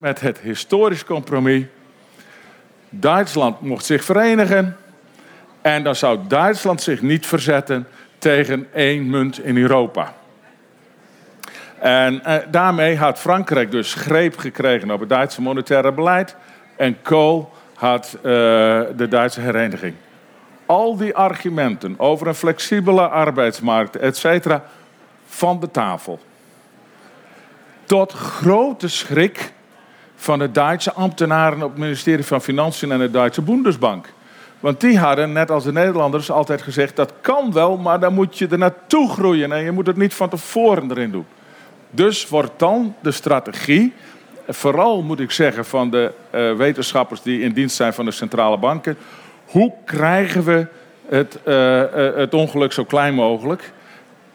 met het historisch compromis. Duitsland mocht zich verenigen en dan zou Duitsland zich niet verzetten tegen één munt in Europa. En daarmee had Frankrijk dus greep gekregen op het Duitse monetaire beleid en Kool had de Duitse hereniging. Al die argumenten over een flexibele arbeidsmarkt, et cetera, van de tafel. Tot grote schrik van de Duitse ambtenaren op het ministerie van Financiën en de Duitse Bundesbank. Want die hadden, net als de Nederlanders, altijd gezegd... dat kan wel, maar dan moet je er naartoe groeien... en je moet het niet van tevoren erin doen. Dus wordt dan de strategie... vooral moet ik zeggen van de wetenschappers... die in dienst zijn van de centrale banken... hoe krijgen we het ongeluk zo klein mogelijk?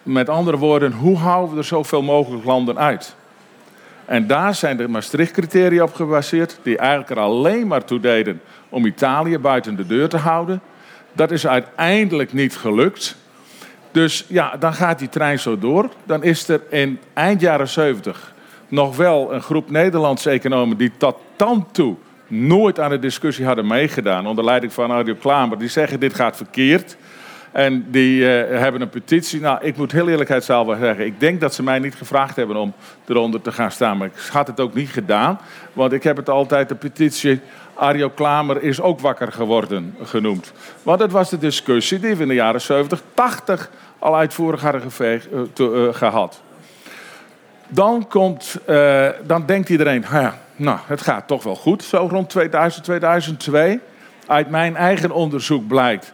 Met andere woorden, hoe houden we er zoveel mogelijk landen uit? En daar zijn de Maastricht-criteria op gebaseerd... die eigenlijk er alleen maar toe deden... om Italië buiten de deur te houden. Dat is uiteindelijk niet gelukt. Dus ja, dan gaat die trein zo door. Dan is er in eind jaren 70 nog wel een groep Nederlandse economen... die tot dan toe nooit aan de discussie hadden meegedaan... onder leiding van Arjo Klamer. Die zeggen, dit gaat verkeerd. En die hebben een petitie. Nou, ik moet heel eerlijkheidshalve wel zeggen... ik denk dat ze mij niet gevraagd hebben om eronder te gaan staan. Maar ik had het ook niet gedaan. Want ik heb het altijd, de petitie... Arjo Klamer is ook wakker geworden genoemd. Want het was de discussie die we in de jaren 70, 80 al uitvoerig hadden gehad. Dan denkt iedereen, nou, het gaat toch wel goed. Zo rond 2000, 2002. Uit mijn eigen onderzoek blijkt,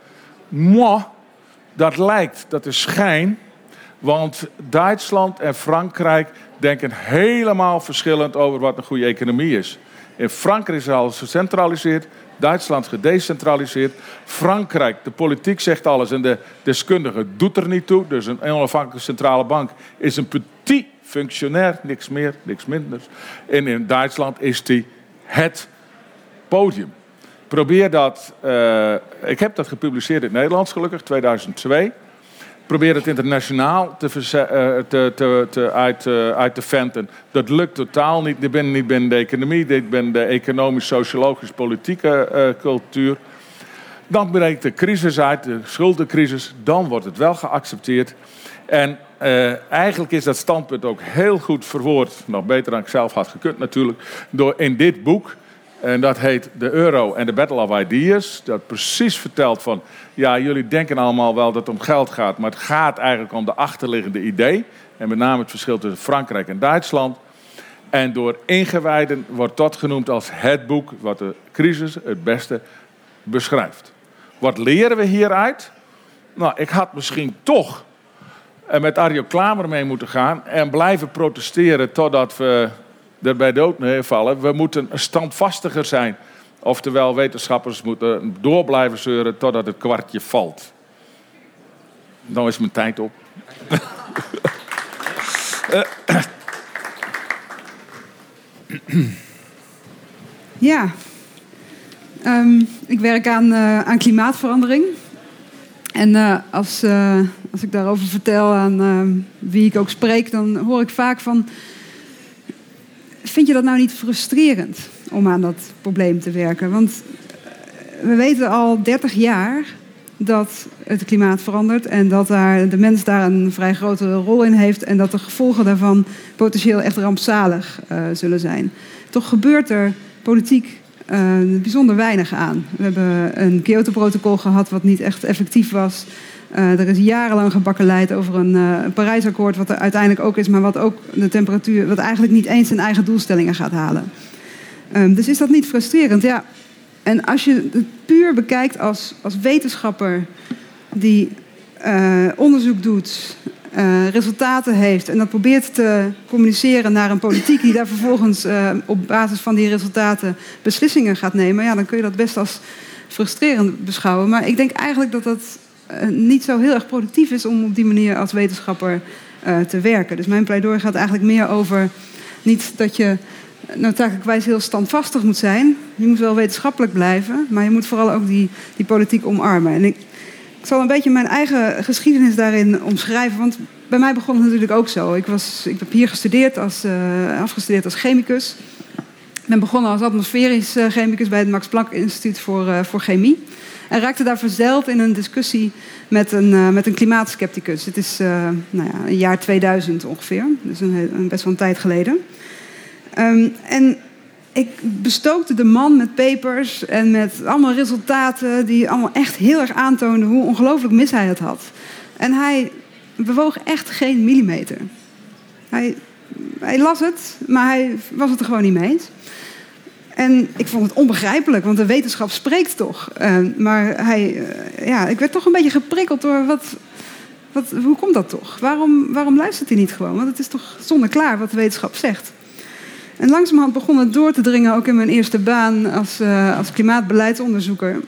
dat lijkt, dat is schijn. Want Duitsland en Frankrijk denken helemaal verschillend over wat een goede economie is. In Frankrijk is alles gecentraliseerd, Duitsland gedecentraliseerd. Frankrijk, de politiek zegt alles en de deskundige doet er niet toe. Dus een onafhankelijke centrale bank is een petit functionair, niks meer, niks minder. En in Duitsland is die het podium. Probeer dat, ik heb dat gepubliceerd in het Nederlands gelukkig, 2002. Probeer het internationaal uit te venten. Dat lukt totaal niet. Ik ben niet binnen de economie. Dit ben de economisch-sociologisch-politieke cultuur. Dan breekt de crisis uit, de schuldencrisis. Dan wordt het wel geaccepteerd. En eigenlijk is dat standpunt ook heel goed verwoord. Nog beter dan ik zelf had gekund natuurlijk. Door in dit boek... En dat heet De Euro en de Battle of Ideas. Dat precies vertelt van... ja, jullie denken allemaal wel dat het om geld gaat... maar het gaat eigenlijk om de achterliggende idee. En met name het verschil tussen Frankrijk en Duitsland. En door ingewijden wordt dat genoemd als het boek... wat de crisis het beste beschrijft. Wat leren we hieruit? Nou, ik had misschien toch met Arjo Klamer mee moeten gaan... en blijven protesteren totdat we... daarbij dood neervallen. We moeten standvastiger zijn. Oftewel, wetenschappers moeten door blijven zeuren totdat het kwartje valt. Nou is mijn tijd op. Ja. Ik werk aan klimaatverandering. En als ik daarover vertel aan wie ik ook spreek... dan hoor ik vaak van... Vind je dat nou niet frustrerend om aan dat probleem te werken? Want we weten al 30 jaar dat het klimaat verandert... en dat de mens daar een vrij grote rol in heeft... en dat de gevolgen daarvan potentieel echt rampzalig zullen zijn. Toch gebeurt er politiek bijzonder weinig aan. We hebben een Kyoto-protocol gehad wat niet echt effectief was... er is jarenlang gebakkeleid over een Parijsakkoord... wat er uiteindelijk ook is, maar wat ook de temperatuur... wat eigenlijk niet eens zijn eigen doelstellingen gaat halen. Dus is dat niet frustrerend? Ja. En als je het puur bekijkt als wetenschapper... die onderzoek doet, resultaten heeft... en dat probeert te communiceren naar een politiek... die daar vervolgens op basis van die resultaten beslissingen gaat nemen... ja, dan kun je dat best als frustrerend beschouwen. Maar ik denk eigenlijk dat dat... niet zo heel erg productief is om op die manier als wetenschapper te werken. Dus mijn pleidooi gaat eigenlijk meer over... niet dat je noodzakelijkwijs heel standvastig moet zijn. Je moet wel wetenschappelijk blijven... maar je moet vooral ook die politiek omarmen. En ik zal een beetje mijn eigen geschiedenis daarin omschrijven... want bij mij begon het natuurlijk ook zo. Ik heb hier afgestudeerd als chemicus... Men begon als atmosferisch chemicus bij het Max Planck Instituut voor chemie. En raakte daar verzeild in een discussie met een klimaatskepticus. Dit is het jaar 2000 ongeveer. Dus een best wel een tijd geleden. En ik bestookte de man met papers en met allemaal resultaten die allemaal echt heel erg aantoonden hoe ongelooflijk mis hij het had. En hij bewoog echt geen millimeter. Hij las het, maar hij was het er gewoon niet mee eens. En ik vond het onbegrijpelijk, want de wetenschap spreekt toch. Maar ik werd toch een beetje geprikkeld door hoe komt dat toch? Waarom luistert hij niet gewoon? Want het is toch zonneklaar wat de wetenschap zegt. En langzamerhand begon het door te dringen, ook in mijn eerste baan als klimaatbeleidsonderzoeker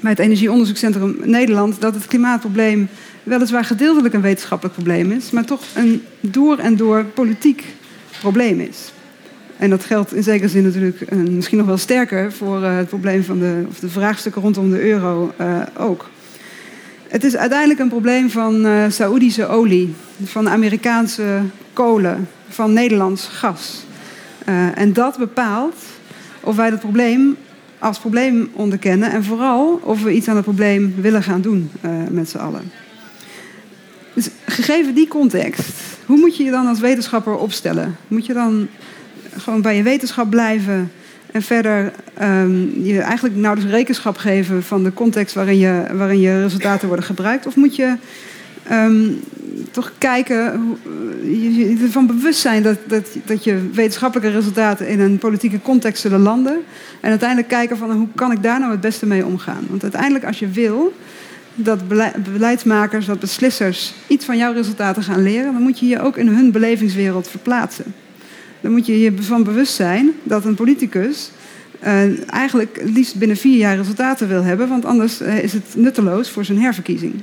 bij het Energieonderzoekcentrum Nederland, dat het klimaatprobleem weliswaar gedeeltelijk een wetenschappelijk probleem is, maar toch een door en door politiek probleem is. En dat geldt in zekere zin natuurlijk, en misschien nog wel sterker, voor het probleem of de vraagstukken rondom de euro ook. Het is uiteindelijk een probleem van Saoedische olie, van Amerikaanse kolen, van Nederlands gas. En dat bepaalt of wij dat probleem als probleem onderkennen en vooral of we iets aan het probleem willen gaan doen met z'n allen. Dus gegeven die context, hoe moet je je dan als wetenschapper opstellen? Moet je dan gewoon bij je wetenschap blijven en verder je eigenlijk nauwelijks rekenschap geven van de context waarin je resultaten worden gebruikt? Of moet je toch kijken, je ervan bewust zijn dat je wetenschappelijke resultaten in een politieke context zullen landen. En uiteindelijk kijken van hoe kan ik daar nou het beste mee omgaan. Want uiteindelijk als je wil dat beleidsmakers, dat beslissers iets van jouw resultaten gaan leren, dan moet je je ook in hun belevingswereld verplaatsen. Dan moet je je van bewust zijn dat een politicus eigenlijk liefst binnen 4 jaar resultaten wil hebben, want anders is het nutteloos voor zijn herverkiezing.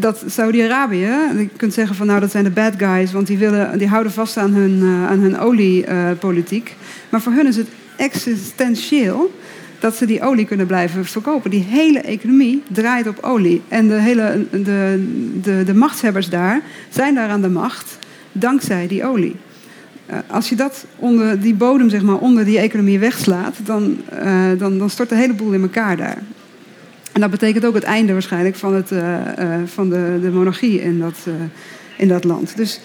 Dat Saudi-Arabië, je kunt zeggen van nou dat zijn de bad guys, want die houden vast aan hun oliepolitiek. Maar voor hun is het existentieel dat ze die olie kunnen blijven verkopen. Die hele economie draait op olie. En de machtshebbers daar zijn daar aan de macht dankzij die olie. Als je dat onder die bodem, zeg maar, onder die economie wegslaat, dan stort de hele boel in elkaar daar. En dat betekent ook het einde waarschijnlijk van de monarchie in dat land. Dus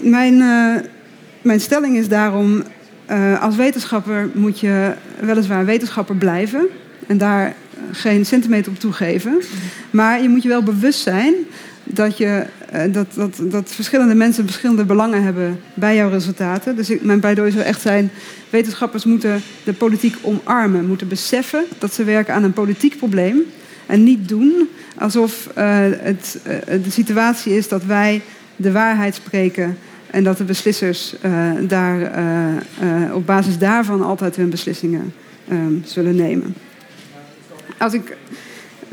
mijn stelling is daarom, als wetenschapper moet je weliswaar wetenschapper blijven en daar geen centimeter op toegeven. Maar je moet je wel bewust zijn dat dat verschillende mensen verschillende belangen hebben bij jouw resultaten. Dus mijn pleidooi zou echt zijn, wetenschappers moeten de politiek omarmen. Moeten beseffen dat ze werken aan een politiek probleem. En niet doen alsof de situatie is dat wij de waarheid spreken. En dat de beslissers daar op basis daarvan altijd hun beslissingen zullen nemen. Als ik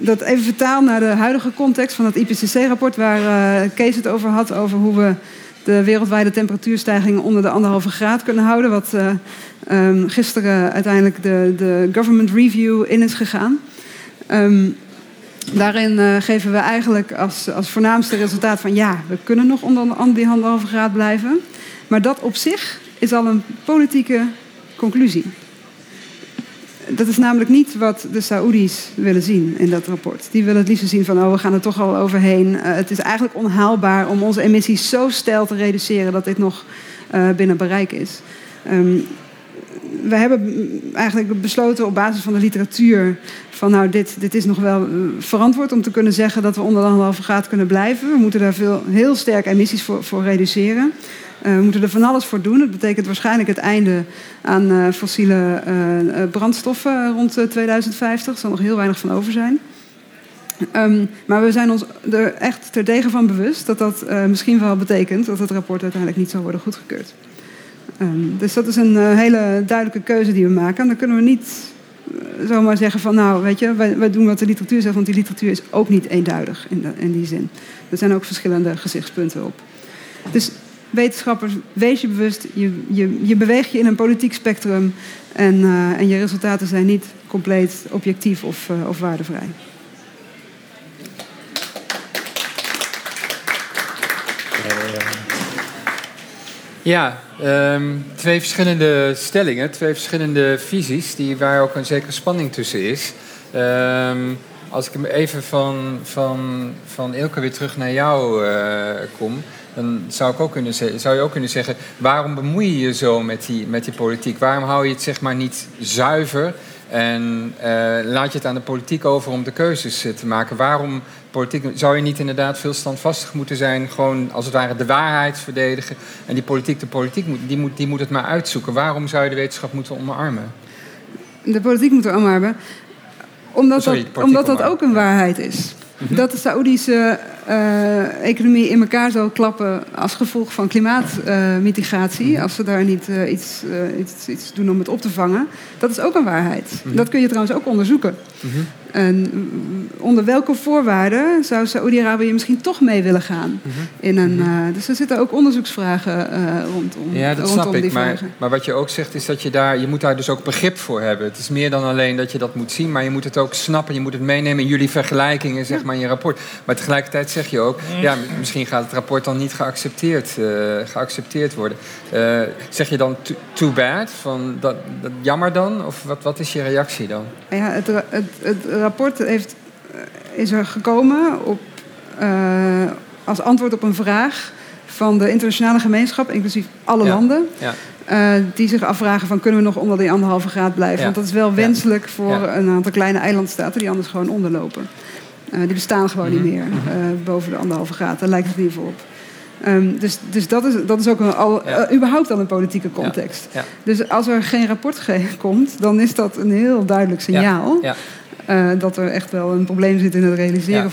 dat even vertaal naar de huidige context van het IPCC-rapport, waar Kees het over had, over hoe we de wereldwijde temperatuurstijging onder de 1,5 graad kunnen houden, wat gisteren uiteindelijk de government review in is gegaan. Daarin geven we eigenlijk als voornaamste resultaat van ja, we kunnen nog onder die 1,5 graad blijven. Maar dat op zich is al een politieke conclusie. Dat is namelijk niet wat de Saoedi's willen zien in dat rapport. Die willen het liefst zien van we gaan er toch al overheen. Het is eigenlijk onhaalbaar om onze emissies zo steil te reduceren dat dit nog binnen bereik is. We hebben eigenlijk besloten op basis van de literatuur van dit is nog wel verantwoord om te kunnen zeggen dat we onder de 1,5 graad kunnen blijven. We moeten daar heel sterk emissies voor reduceren. We moeten er van alles voor doen. Dat betekent waarschijnlijk het einde aan fossiele brandstoffen rond 2050. Er zal nog heel weinig van over zijn. Maar we zijn ons er echt terdege van bewust dat misschien wel betekent dat het rapport uiteindelijk niet zal worden goedgekeurd. Dus dat is een hele duidelijke keuze die we maken. En dan kunnen we niet zomaar zeggen van wij doen wat de literatuur zegt, want die literatuur is ook niet eenduidig in die zin. Er zijn ook verschillende gezichtspunten op. Dus wetenschappers, wees je bewust, je beweegt je in een politiek spectrum en je resultaten zijn niet compleet objectief of waardevrij. Ja, twee verschillende stellingen, twee verschillende visies waar ook een zekere spanning tussen is. Als ik hem even van Ilke weer terug naar jou kom, dan zou je ook kunnen zeggen, waarom bemoei je je zo met die politiek? Waarom hou je het zeg maar niet zuiver en laat je het aan de politiek over om de keuzes te maken? Waarom politiek, zou je niet inderdaad veel standvastig moeten zijn, gewoon als het ware de waarheid verdedigen en die politiek moet het maar uitzoeken? Waarom zou je de wetenschap moeten omarmen? De politiek moet omarmen. Omdat dat ook een waarheid is. Mm-hmm. Dat de Saoedische economie in elkaar zal klappen als gevolg van klimaatmitigatie. Mm-hmm. Als ze daar niet iets doen om het op te vangen. Dat is ook een waarheid. Mm-hmm. Dat kun je trouwens ook onderzoeken. Mm-hmm. En onder welke voorwaarden zou Saoedi-Arabië misschien toch mee willen gaan? Mm-hmm. Dus er zitten ook onderzoeksvragen rondom. Ja, dat rondom snap die ik. Maar wat je ook zegt is dat je moet daar dus ook begrip voor hebben. Het is meer dan alleen dat je dat moet zien, maar je moet het ook snappen. Je moet het meenemen in jullie vergelijkingen, zeg maar, in je rapport. Maar tegelijkertijd zeg je ook, ja, misschien gaat het rapport dan niet geaccepteerd worden. Zeg je dan too bad? Van dat jammer dan? Of wat is je reactie dan? Ja, het rapport is er gekomen als antwoord op een vraag van de internationale gemeenschap, inclusief alle landen. Ja. Die zich afvragen van, kunnen we nog onder die 1,5 graad blijven? Ja. Want dat is wel wenselijk voor een aantal kleine eilandstaten die anders gewoon onderlopen. Die bestaan gewoon niet meer boven de 1,5 graad. Daar lijkt het in ieder geval op. Dus dat is ook überhaupt al een politieke context. Ja. Ja. Dus als er geen rapport komt, dan is dat een heel duidelijk signaal. Ja. Ja. Dat er echt wel een probleem zit in het realiseren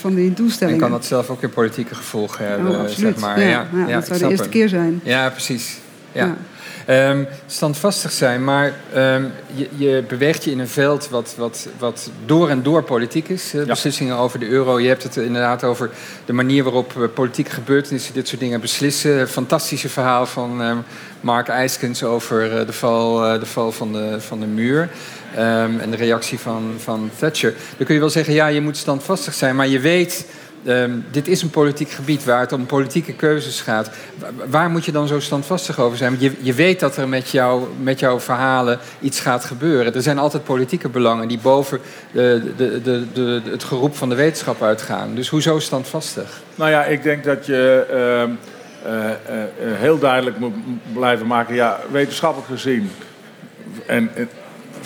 van die doelstellingen. En kan dat zelf ook weer politieke gevolgen hebben, zeg maar. Ja, dat zou de eerste keer zijn. Ja, precies. Ja. Standvastig zijn, maar je beweegt je in een veld wat door en door politiek is. Beslissingen over de euro. Je hebt het inderdaad over de manier waarop politiek gebeurtenissen dit soort dingen beslissen. Fantastische verhaal van Mark Eiskens over de val van de muur. En de reactie van Thatcher. Dan kun je wel zeggen, ja, je moet standvastig zijn, maar je weet, dit is een politiek gebied waar het om politieke keuzes gaat. Waar moet je dan zo standvastig over zijn? Want je weet dat er met jouw verhalen iets gaat gebeuren. Er zijn altijd politieke belangen die boven het geroep van de wetenschap uitgaan. Dus hoezo standvastig? Nou ja, ik denk dat je heel duidelijk moet blijven maken, ja, wetenschappelijk gezien, en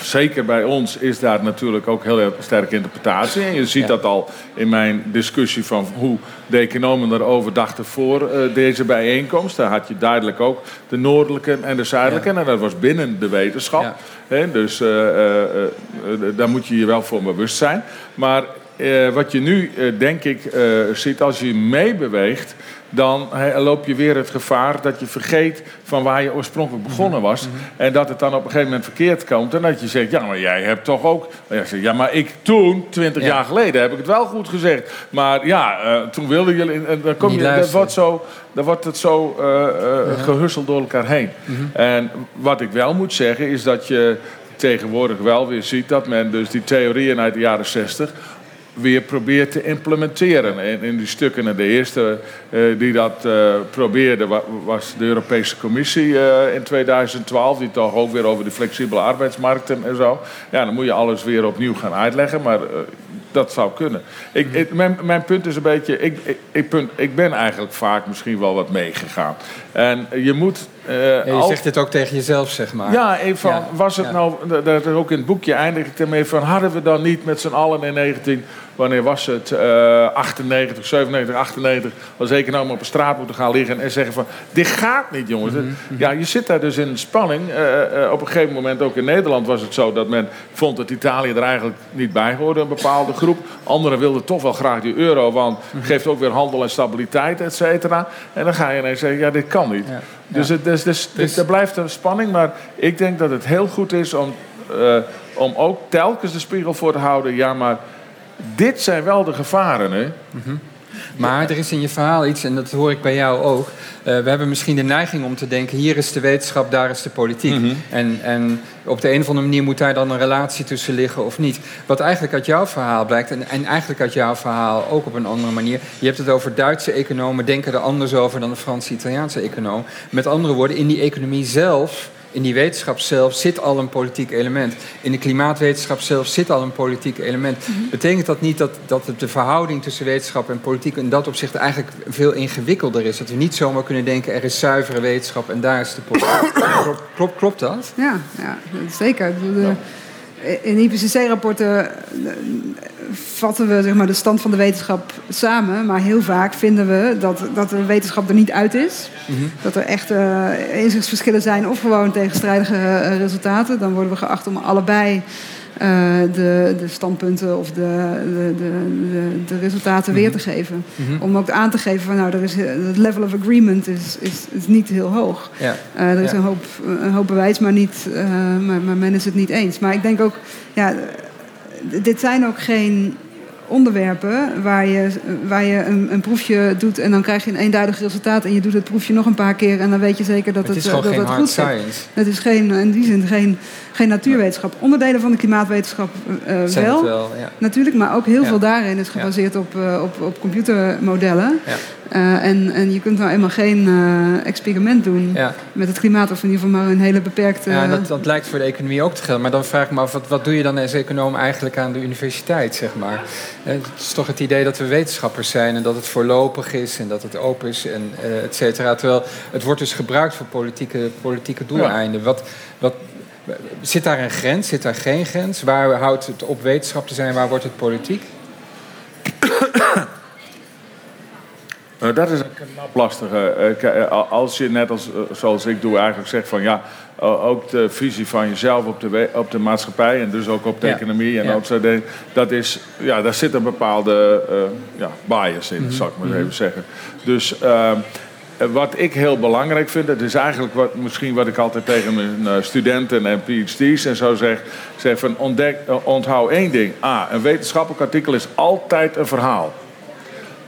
zeker bij ons is daar natuurlijk ook heel erg sterke interpretatie. En je ziet dat al in mijn discussie van hoe de economen erover dachten voor deze bijeenkomst. Daar had je duidelijk ook de noordelijke en de zuidelijke. En dat was binnen de wetenschap. Ja. He, dus daar moet je je wel voor bewust zijn. Maar wat je nu, denk ik, ziet als je meebeweegt, dan loop je weer het gevaar dat je vergeet van waar je oorspronkelijk begonnen was. Mm-hmm. En dat het dan op een gegeven moment verkeerd komt. En dat je zegt, ja, maar jij hebt toch ook... Ja, maar ik toen, 20 jaar geleden, heb ik het wel goed gezegd. Maar ja, toen wilden jullie... Dan wordt het zo gehusseld door elkaar heen. Mm-hmm. En wat ik wel moet zeggen, is dat je tegenwoordig wel weer ziet dat men dus die theorieën uit de jaren 60... weer probeert te implementeren. In die stukken, en de eerste die dat probeerde was de Europese Commissie in 2012... die toch ook weer over de flexibele arbeidsmarkten en zo. Ja, dan moet je alles weer opnieuw gaan uitleggen, maar dat zou kunnen. Mijn punt is een beetje, ik ben eigenlijk vaak misschien wel wat meegegaan. En je moet... je zegt dit ook tegen jezelf, zeg maar. Ja, was het nou... Dat is ook in het boekje, eindig ik ermee van, hadden we dan niet met z'n allen in 19... Wanneer was het? 98, als economen op de straat moeten gaan liggen en zeggen van, dit gaat niet, jongens. Mm-hmm. Ja, je zit daar dus in spanning. Op een gegeven moment, ook in Nederland was het zo dat men vond dat Italië er eigenlijk niet bij hoorde, een bepaalde groep. Anderen wilden toch wel graag die euro, want het geeft ook weer handel en stabiliteit, et cetera. En dan ga je ineens zeggen, ja, dit kan niet. Ja. Dus er blijft een spanning, maar ik denk dat het heel goed is om ook telkens de spiegel voor te houden. Ja, maar dit zijn wel de gevaren, hè? Mm-hmm. Maar er is in je verhaal iets, en dat hoor ik bij jou ook. We hebben misschien de neiging om te denken, hier is de wetenschap, daar is de politiek. Mm-hmm. En op de een of andere manier moet daar dan een relatie tussen liggen of niet. Wat eigenlijk uit jouw verhaal blijkt, en eigenlijk uit jouw verhaal ook op een andere manier. Je hebt het over Duitse economen denken er anders over dan de Franse-Italiaanse econoom. Met andere woorden, in die economie zelf, in die wetenschap zelf zit al een politiek element. In de klimaatwetenschap zelf zit al een politiek element. Mm-hmm. Betekent dat niet dat de verhouding tussen wetenschap en politiek in dat opzicht eigenlijk veel ingewikkelder is? Dat we niet zomaar kunnen denken, er is zuivere wetenschap en daar is de politiek. Klopt dat? Ja, zeker. In IPCC-rapporten vatten we zeg maar, de stand van de wetenschap samen. Maar heel vaak vinden we dat de wetenschap er niet uit is. Mm-hmm. Dat er echt inzichtsverschillen zijn of gewoon tegenstrijdige resultaten. Dan worden we geacht om allebei de standpunten of de resultaten mm-hmm. weer te geven. Mm-hmm. Om ook aan te geven van het level of agreement is niet heel hoog. Ja. Er is een hoop bewijs, maar maar men is het niet eens. Maar ik denk ook, dit zijn ook geen onderwerpen waar je een proefje doet en dan krijg je een eenduidig resultaat en je doet het proefje nog een paar keer en dan weet je zeker dat het goed is. Het is in die zin geen natuurwetenschap. Onderdelen van de klimaatwetenschap wel. Ja. Natuurlijk, maar ook heel veel daarin is gebaseerd op computermodellen. Ja. En je kunt nou eenmaal geen experiment doen met het klimaat, of in ieder geval maar een hele beperkte. Ja, dat lijkt voor de economie ook te gelden. Maar dan vraag ik me af, wat doe je dan als econoom eigenlijk aan de universiteit, zeg maar? Het is toch het idee dat we wetenschappers zijn en dat het voorlopig is en dat het open is en et cetera. Terwijl het wordt dus gebruikt voor politieke doeleinden. Ja. Zit daar een grens? Zit daar geen grens? Waar houdt het op wetenschap te zijn? Waar wordt het politiek? Dat is een knap lastige. Als je net zoals ik doe eigenlijk zegt van ook de visie van jezelf op de maatschappij en dus ook op de economie en dat is, daar zit een bepaalde bias in, mm-hmm. zal ik maar even zeggen. Dus wat ik heel belangrijk vind, dat is eigenlijk wat ik altijd tegen mijn studenten en PhD's en zo zeg van onthoud één ding. Een wetenschappelijk artikel is altijd een verhaal.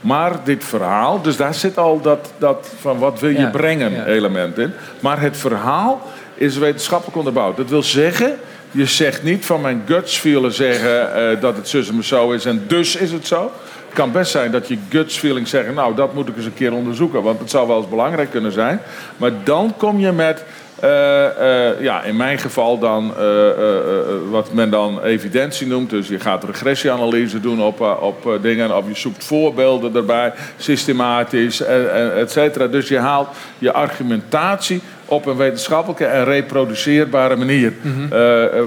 Maar dit verhaal, dus daar zit al dat van wat wil je brengen element in. Maar het verhaal is wetenschappelijk onderbouwd. Dat wil zeggen, je zegt niet van mijn guts feeling zeggen dat het zus en zo is en dus is het zo. Het kan best zijn dat je guts feeling zegt, dat moet ik eens een keer onderzoeken. Want het zou wel eens belangrijk kunnen zijn. Maar dan kom je met, in mijn geval dan wat men dan evidentie noemt. Dus je gaat regressieanalyse doen op dingen, of je zoekt voorbeelden erbij, systematisch, et cetera. Dus je haalt je argumentatie op een wetenschappelijke en reproduceerbare manier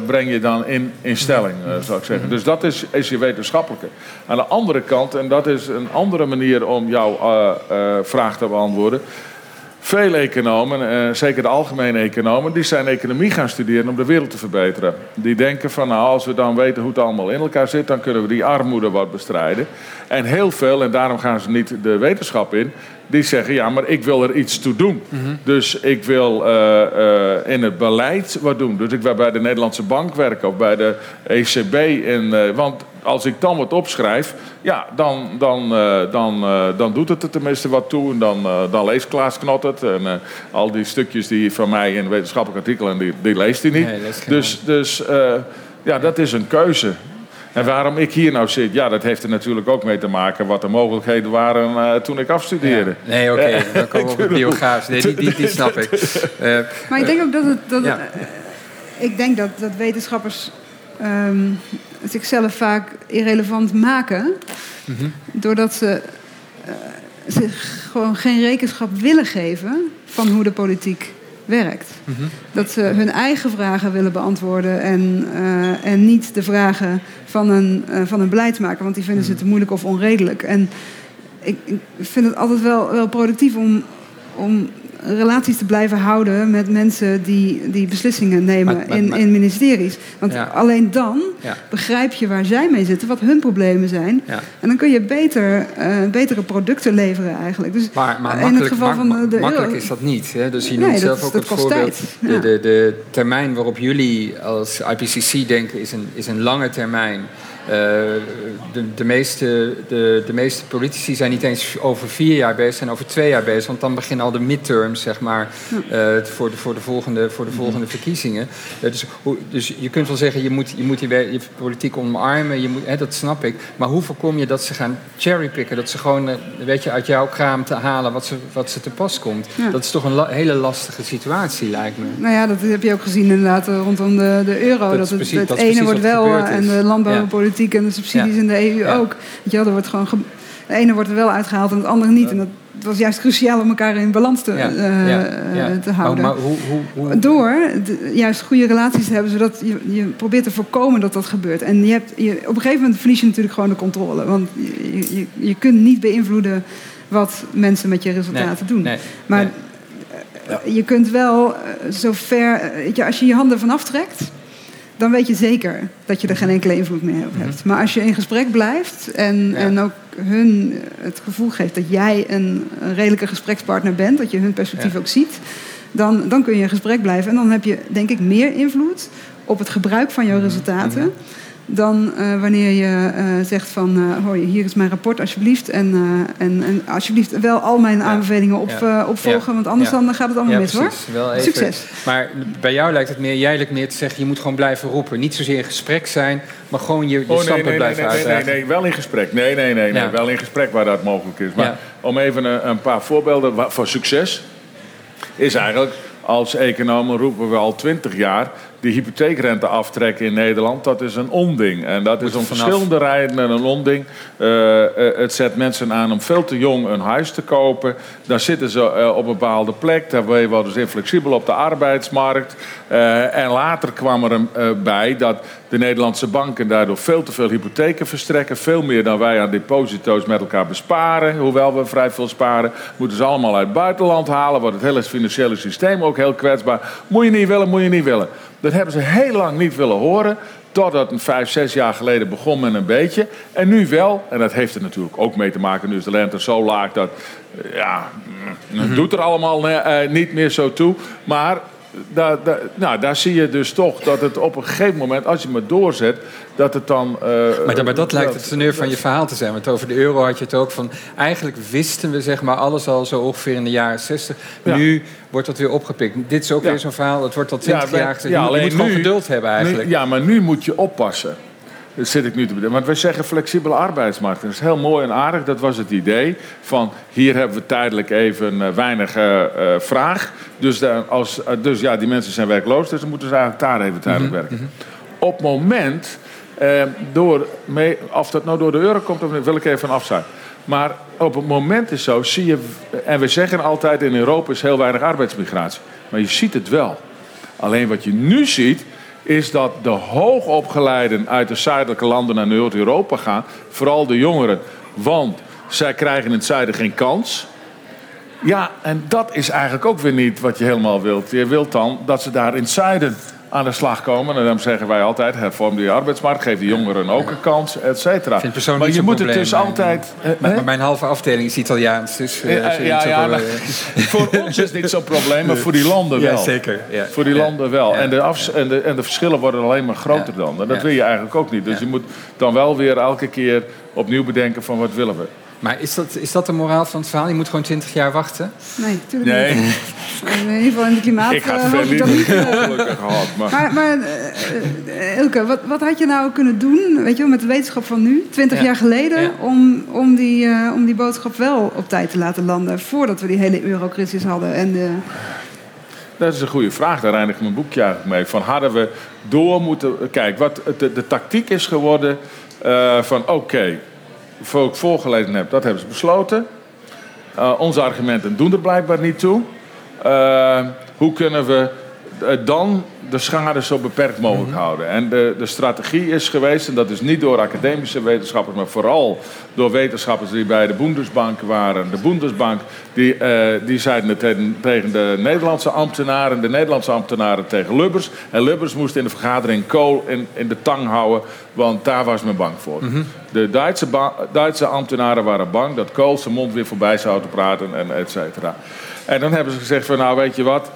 breng je dan in stelling, zou ik zeggen. Mm-hmm. Dus dat is je wetenschappelijke. Aan de andere kant, en dat is een andere manier om jouw vraag te beantwoorden. Veel economen, zeker de algemene economen, die zijn economie gaan studeren om de wereld te verbeteren. Die denken van, als we dan weten hoe het allemaal in elkaar zit, dan kunnen we die armoede wat bestrijden. En heel veel, en daarom gaan ze niet de wetenschap in, die zeggen, maar ik wil er iets toe doen. Mm-hmm. Dus ik wil in het beleid wat doen. Dus ik wil bij de Nederlandse bank werken of bij de ECB. Want als ik dan wat opschrijf, dan doet het er tenminste wat toe. En dan leest Klaas Knot het. En al die stukjes die van mij in wetenschappelijk artikelen, die leest hij niet. Nee, dus dat is een keuze. En waarom ik hier nou zit, dat heeft er natuurlijk ook mee te maken wat de mogelijkheden waren toen ik afstudeerde. Ja. Nee, oké, dan komen we op de biograaf. Nee, die snap ik. Maar ik denk ook dat wetenschappers zichzelf vaak irrelevant maken, mm-hmm. doordat ze zich gewoon geen rekenschap willen geven van hoe de politiek werkt. Mm-hmm. Dat ze hun eigen vragen willen beantwoorden en niet de vragen van een beleidsmaker, want die vinden ze te moeilijk of onredelijk. En ik vind het altijd wel productief om relaties te blijven houden met mensen die beslissingen nemen in ministeries. Want alleen dan begrijp je waar zij mee zitten, wat hun problemen zijn. Ja. En dan kun je betere producten leveren eigenlijk. Dus maar in het geval van de makkelijk is dat niet. Hè? Dus je noemt zelf ook het voorbeeld. Ja. De termijn waarop jullie als IPCC denken is een lange termijn. De meeste politici zijn niet eens over 4 jaar bezig, zijn over 2 jaar bezig. Want dan beginnen al de midterms, zeg maar, voor de volgende verkiezingen. Dus je kunt wel zeggen, je moet je politiek omarmen. Dat snap ik. Maar hoe voorkom je dat ze gaan cherrypicken? Dat ze gewoon uit jouw kraam te halen wat ze te pas komt. Ja. Dat is toch een hele lastige situatie, lijkt me. Nou ja, dat heb je ook gezien inderdaad rondom de euro. Dat het ene wordt wel en de landbouwpolitiek en de subsidies in de EU ook. Ja, er wordt gewoon de ene wordt er wel uitgehaald en het andere niet. En dat was juist cruciaal om elkaar in balans te houden. Maar hoe? Door juist goede relaties te hebben, zodat je probeert te voorkomen dat gebeurt. En op een gegeven moment verlies je natuurlijk gewoon de controle. Want je kunt niet beïnvloeden wat mensen met je resultaten doen. Je kunt wel zover... Als je je handen vanaf trekt, dan weet je zeker dat je er geen enkele invloed meer op hebt. Maar als je in gesprek blijft en ook hun het gevoel geeft dat jij een redelijke gesprekspartner bent, dat je hun perspectief ook ziet, dan kun je in gesprek blijven. En dan heb je, denk ik, meer invloed op het gebruik van jouw resultaten dan wanneer je zegt van, hoi, hier is mijn rapport alsjeblieft en alsjeblieft wel al mijn aanbevelingen opvolgen, want anders dan gaat het allemaal mis, precies. Hoor. Wel even. Succes. Maar bij jou lijkt het meer te zeggen, je moet gewoon blijven roepen. Niet zozeer in gesprek zijn, maar gewoon je standpunt blijven uitdragen. Nee, wel in gesprek. Nee, wel in gesprek waar dat mogelijk is. Maar om even een paar voorbeelden van succes is eigenlijk... Als economen roepen we al 20 jaar... de hypotheekrente aftrekken in Nederland, dat is een onding. En dat is om verschillende redenen een onding. Het zet mensen aan om veel te jong een huis te kopen. Dan zitten ze op een bepaalde plek. Daar ben je wel dus inflexibel op de arbeidsmarkt. En later kwam er bij dat de Nederlandse banken daardoor veel te veel hypotheken verstrekken. Veel meer dan wij aan deposito's met elkaar besparen. Hoewel we vrij veel sparen, moeten ze allemaal uit het buitenland halen. Wordt het hele financiële systeem ook heel kwetsbaar. Moet je niet willen. Dat hebben ze heel lang niet willen horen, totdat het 5-6 jaar geleden begon met een beetje. En nu wel, en dat heeft er natuurlijk ook mee te maken, nu is de rente zo laag dat, het doet er allemaal niet meer zo toe. Maar daar zie je dus toch dat het op een gegeven moment, als je maar doorzet, dat het dan... Maar dat lijkt het teneur van je verhaal te zijn. Want over de euro had je het ook van... Eigenlijk wisten we alles al zo ongeveer in de jaren 60. Ja. Nu wordt dat weer opgepikt. Dit is ook weer zo'n verhaal. Het wordt al 20 jaar... Je moet gewoon geduld hebben eigenlijk. Maar nu moet je oppassen. Dat zit ik nu te bedenken. Want wij zeggen flexibele arbeidsmarkt. Dat is heel mooi en aardig. Dat was het idee van... Hier hebben we tijdelijk even weinig vraag. Dus die mensen zijn werkloos. Dus dan moeten ze eigenlijk daar even tijdelijk werken. Op het moment... of dat nou door de euro komt of niet, wil ik even afzijden. Maar op het moment is zo, zie je... En we zeggen altijd, in Europa is heel weinig arbeidsmigratie. Maar je ziet het wel. Alleen wat je nu ziet, is dat de hoogopgeleiden uit de zuidelijke landen naar Noord-Europa gaan. Vooral de jongeren. Want zij krijgen in het zuiden geen kans. Ja, en dat is eigenlijk ook weer niet wat je helemaal wilt. Je wilt dan dat ze daar in het zuiden aan de slag komen. En dan zeggen wij altijd, hervorm die arbeidsmarkt, geef de jongeren ook een kans, et cetera. Maar je moet het dus altijd... Maar mijn halve afdeling is Italiaans, dus... Voor ons is niet zo'n probleem, maar voor die landen wel. Ja, zeker. Ja. Voor die landen wel. Ja. En de verschillen worden alleen maar groter dan. En dat wil je eigenlijk ook niet. Dus je moet dan wel weer elke keer opnieuw bedenken van wat willen we. Maar is dat de moraal van het verhaal? Je moet gewoon 20 jaar wachten? Nee, natuurlijk niet. In ieder geval in het klimaat... Ik had veel ongelukken gehad. Maar Ilke, wat had je nou kunnen doen, weet je wel, met de wetenschap van nu, 20 jaar geleden... Ja. Om die boodschap wel op tijd te laten landen, voordat we die hele eurocrisis hadden en de... Dat is een goede vraag, daar eindig ik mijn boekje eigenlijk mee. Van hadden we door moeten... Kijk, wat de tactiek is geworden van oké, voor ik voorgelezen heb, dat hebben ze besloten. Onze argumenten doen er blijkbaar niet toe. Hoe kunnen we dan de schade zo beperkt mogelijk houden? En de strategie is geweest, en dat is niet door academische wetenschappers, maar vooral door wetenschappers die bij de Bundesbank waren. De Bundesbank die zeiden het tegen de Nederlandse ambtenaren, de Nederlandse ambtenaren tegen Lubbers. En Lubbers moest in de vergadering Kool in de tang houden, want daar was men bang voor. De Duitse ambtenaren waren bang dat Kool zijn mond weer voorbij zou praten en et cetera. En dan hebben ze gezegd van, nou weet je wat...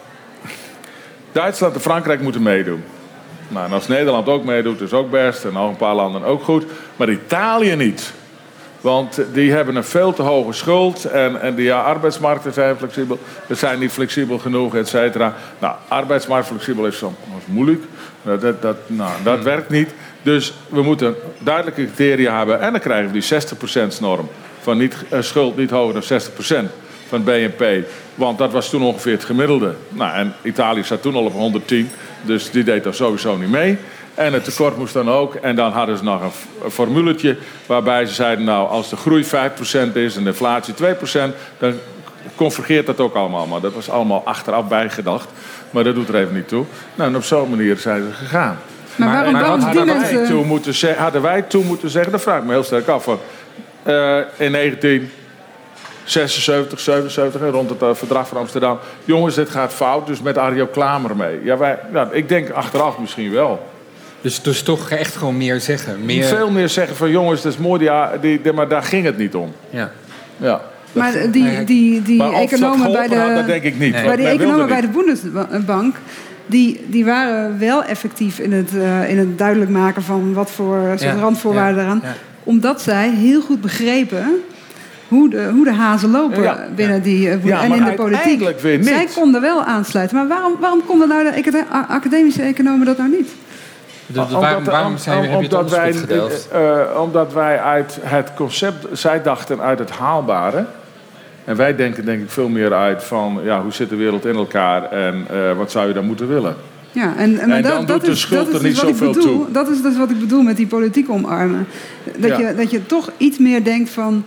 Duitsland en Frankrijk moeten meedoen. Nou, en als Nederland ook meedoet, is ook best. En nog een paar landen ook goed. Maar Italië niet. Want die hebben een veel te hoge schuld. En de arbeidsmarkten zijn flexibel. Ze zijn niet flexibel genoeg, et cetera. Nou, arbeidsmarkt flexibel is soms moeilijk. Dat werkt niet. Dus we moeten duidelijke criteria hebben. En dan krijgen we die 60%-norm. Van schuld niet hoger dan 60% van BNP. Want dat was toen ongeveer het gemiddelde. Nou, en Italië zat toen al op 110. Dus die deed daar sowieso niet mee. En het tekort moest dan ook. En dan hadden ze nog een formuletje waarbij ze zeiden... nou, als de groei 5% is en de inflatie 2%... dan convergeert dat ook allemaal. Maar dat was allemaal achteraf bijgedacht. Maar dat doet er even niet toe. Nou, en op zo'n manier zijn ze gegaan. Hadden wij toen moeten zeggen... dat vraag ik me heel sterk af. Want, in 1976, 77, rond het verdrag van Amsterdam... jongens, dit gaat fout, dus met Arjo Klamer mee. Ja, ik denk achteraf misschien wel... Dus toch echt gewoon meer zeggen. Veel meer zeggen van jongens, dat is mooi, maar daar ging het niet om. Ja. Maar die economen bij de denk ik niet. Maar die economen bij de Bundesbank, die waren wel effectief in het duidelijk maken van wat voor randvoorwaarden daaraan. Ja. Omdat zij heel goed begrepen hoe de hazen lopen binnen die en in de politiek. Zij konden wel aansluiten. Maar waarom konden nou de academische economen dat nou niet? Dus waarom zijn we, heb je het onderzoek gedeeld? Omdat wij uit het concept... Zij dachten uit het haalbare. En wij denken denk ik veel meer uit van... ja, hoe zit de wereld in elkaar en wat zou je dan moeten willen? Ja, en dan doet de schuld er niet zoveel toe. Dat is dus wat ik bedoel met die politiek omarmen. Dat je toch iets meer denkt van...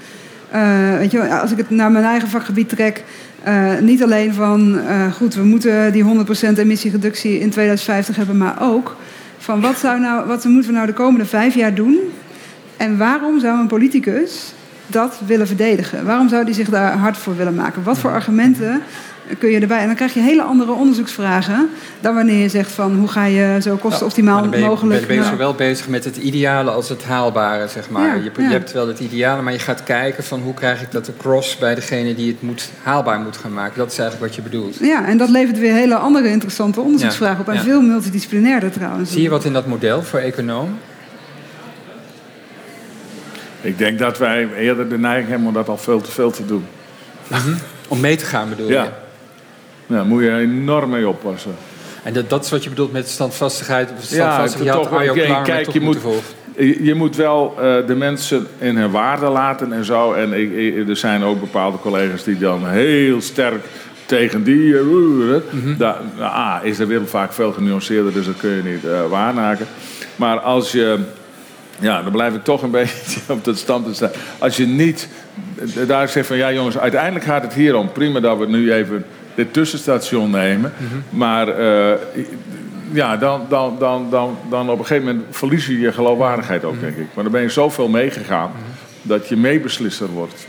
weet je, als ik het naar mijn eigen vakgebied trek... niet alleen van... goed, we moeten die 100% emissiereductie in 2050 hebben, maar ook... van wat moeten we nou de komende 5 jaar doen? En waarom zou een politicus dat willen verdedigen? Waarom zou die zich daar hard voor willen maken? Wat voor argumenten kun je erbij? En dan krijg je hele andere onderzoeksvragen... dan wanneer je zegt van hoe ga je zo kostenoptimaal mogelijk... Dan ben je zowel bezig met het ideale als het haalbare, zeg maar. Ja, je hebt wel het ideale, maar je gaat kijken van... hoe krijg ik dat across bij degene die het haalbaar moet gaan maken. Dat is eigenlijk wat je bedoelt. Ja, en dat levert weer hele andere interessante onderzoeksvragen op. En veel multidisciplinairder trouwens. Zie je wat in dat model voor econoom? Ik denk dat wij eerder de neiging hebben om dat al veel te veel te doen. Om mee te gaan bedoel je? Ja. Daar moet je enorm mee oppassen. En dat is wat je bedoelt met standvastigheid? Je moet wel de mensen in hun waarde laten en zo. En er zijn ook bepaalde collega's die dan heel sterk tegen die... is de wereld vaak veel genuanceerder, dus dat kun je niet waarmaken. Maar als je... Ja, dan blijf ik toch een beetje op dat standpunt staan. Als je niet daar zegt van... ja jongens, uiteindelijk gaat het hier om. Prima dat we nu even dit tussenstation nemen. Maar dan op een gegeven moment verlies je je geloofwaardigheid ook, denk ik. Maar dan ben je zoveel meegegaan dat je meebeslisser wordt.